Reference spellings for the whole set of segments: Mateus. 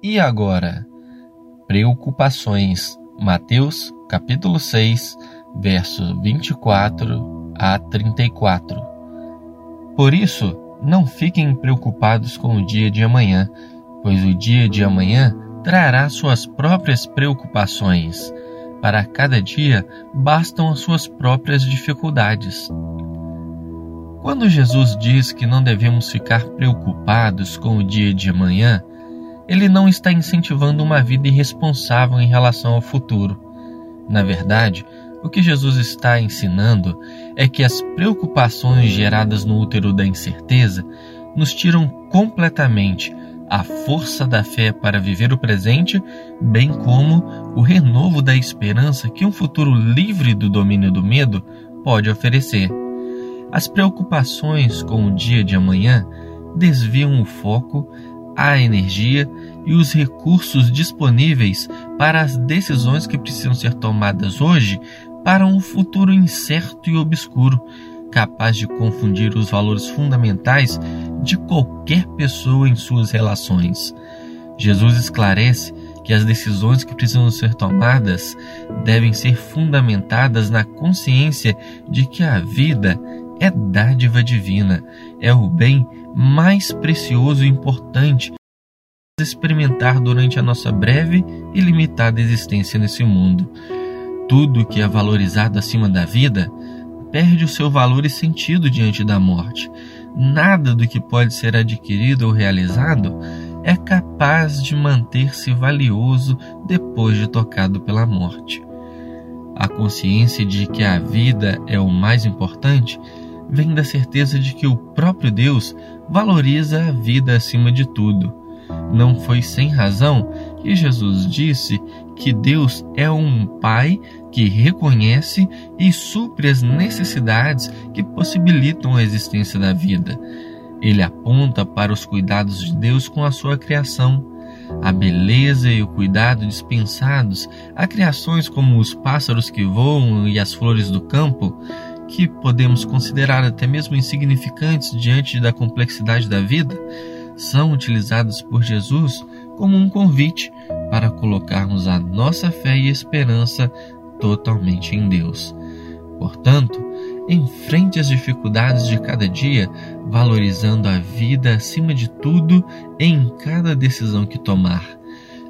E agora? Preocupações. Mateus, capítulo 6, verso 24 a 34. Por isso, não fiquem preocupados com o dia de amanhã, pois o dia de amanhã trará suas próprias preocupações. Para cada dia bastam as suas próprias dificuldades. Quando Jesus diz que não devemos ficar preocupados com o dia de amanhã, ele não está incentivando uma vida irresponsável em relação ao futuro. Na verdade, o que Jesus está ensinando é que as preocupações geradas no útero da incerteza nos tiram completamente a força da fé para viver o presente, bem como o renovo da esperança que um futuro livre do domínio do medo pode oferecer. As preocupações com o dia de amanhã desviam o foco, a energia e os recursos disponíveis para as decisões que precisam ser tomadas hoje para um futuro incerto e obscuro, capaz de confundir os valores fundamentais de qualquer pessoa em suas relações. Jesus esclarece que as decisões que precisam ser tomadas devem ser fundamentadas na consciência de que a vida é dádiva divina, é o bem mais precioso e importante a experimentar durante a nossa breve e limitada existência nesse mundo. Tudo que é valorizado acima da vida perde o seu valor e sentido diante da morte. Nada do que pode ser adquirido ou realizado é capaz de manter-se valioso depois de tocado pela morte. A consciência de que a vida é o mais importante vem da certeza de que o próprio Deus valoriza a vida acima de tudo. Não foi sem razão que Jesus disse que Deus é um Pai que reconhece e supre as necessidades que possibilitam a existência da vida. Ele aponta para os cuidados de Deus com a sua criação. A beleza e o cuidado dispensados a criações como os pássaros que voam e as flores do campo, que podemos considerar até mesmo insignificantes diante da complexidade da vida, são utilizados por Jesus como um convite para colocarmos a nossa fé e esperança totalmente em Deus. Portanto, enfrente as dificuldades de cada dia, valorizando a vida acima de tudo em cada decisão que tomar.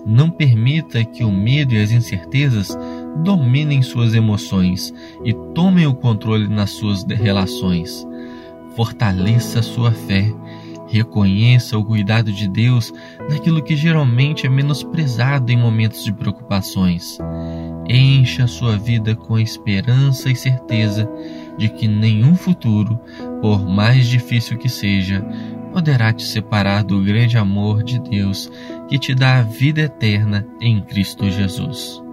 Não permita que o medo e as incertezas dominem suas emoções e tomem o controle nas suas relações. Fortaleça sua fé. Reconheça o cuidado de Deus naquilo que geralmente é menosprezado em momentos de preocupações. Encha sua vida com a esperança e certeza de que nenhum futuro, por mais difícil que seja, poderá te separar do grande amor de Deus que te dá a vida eterna em Cristo Jesus.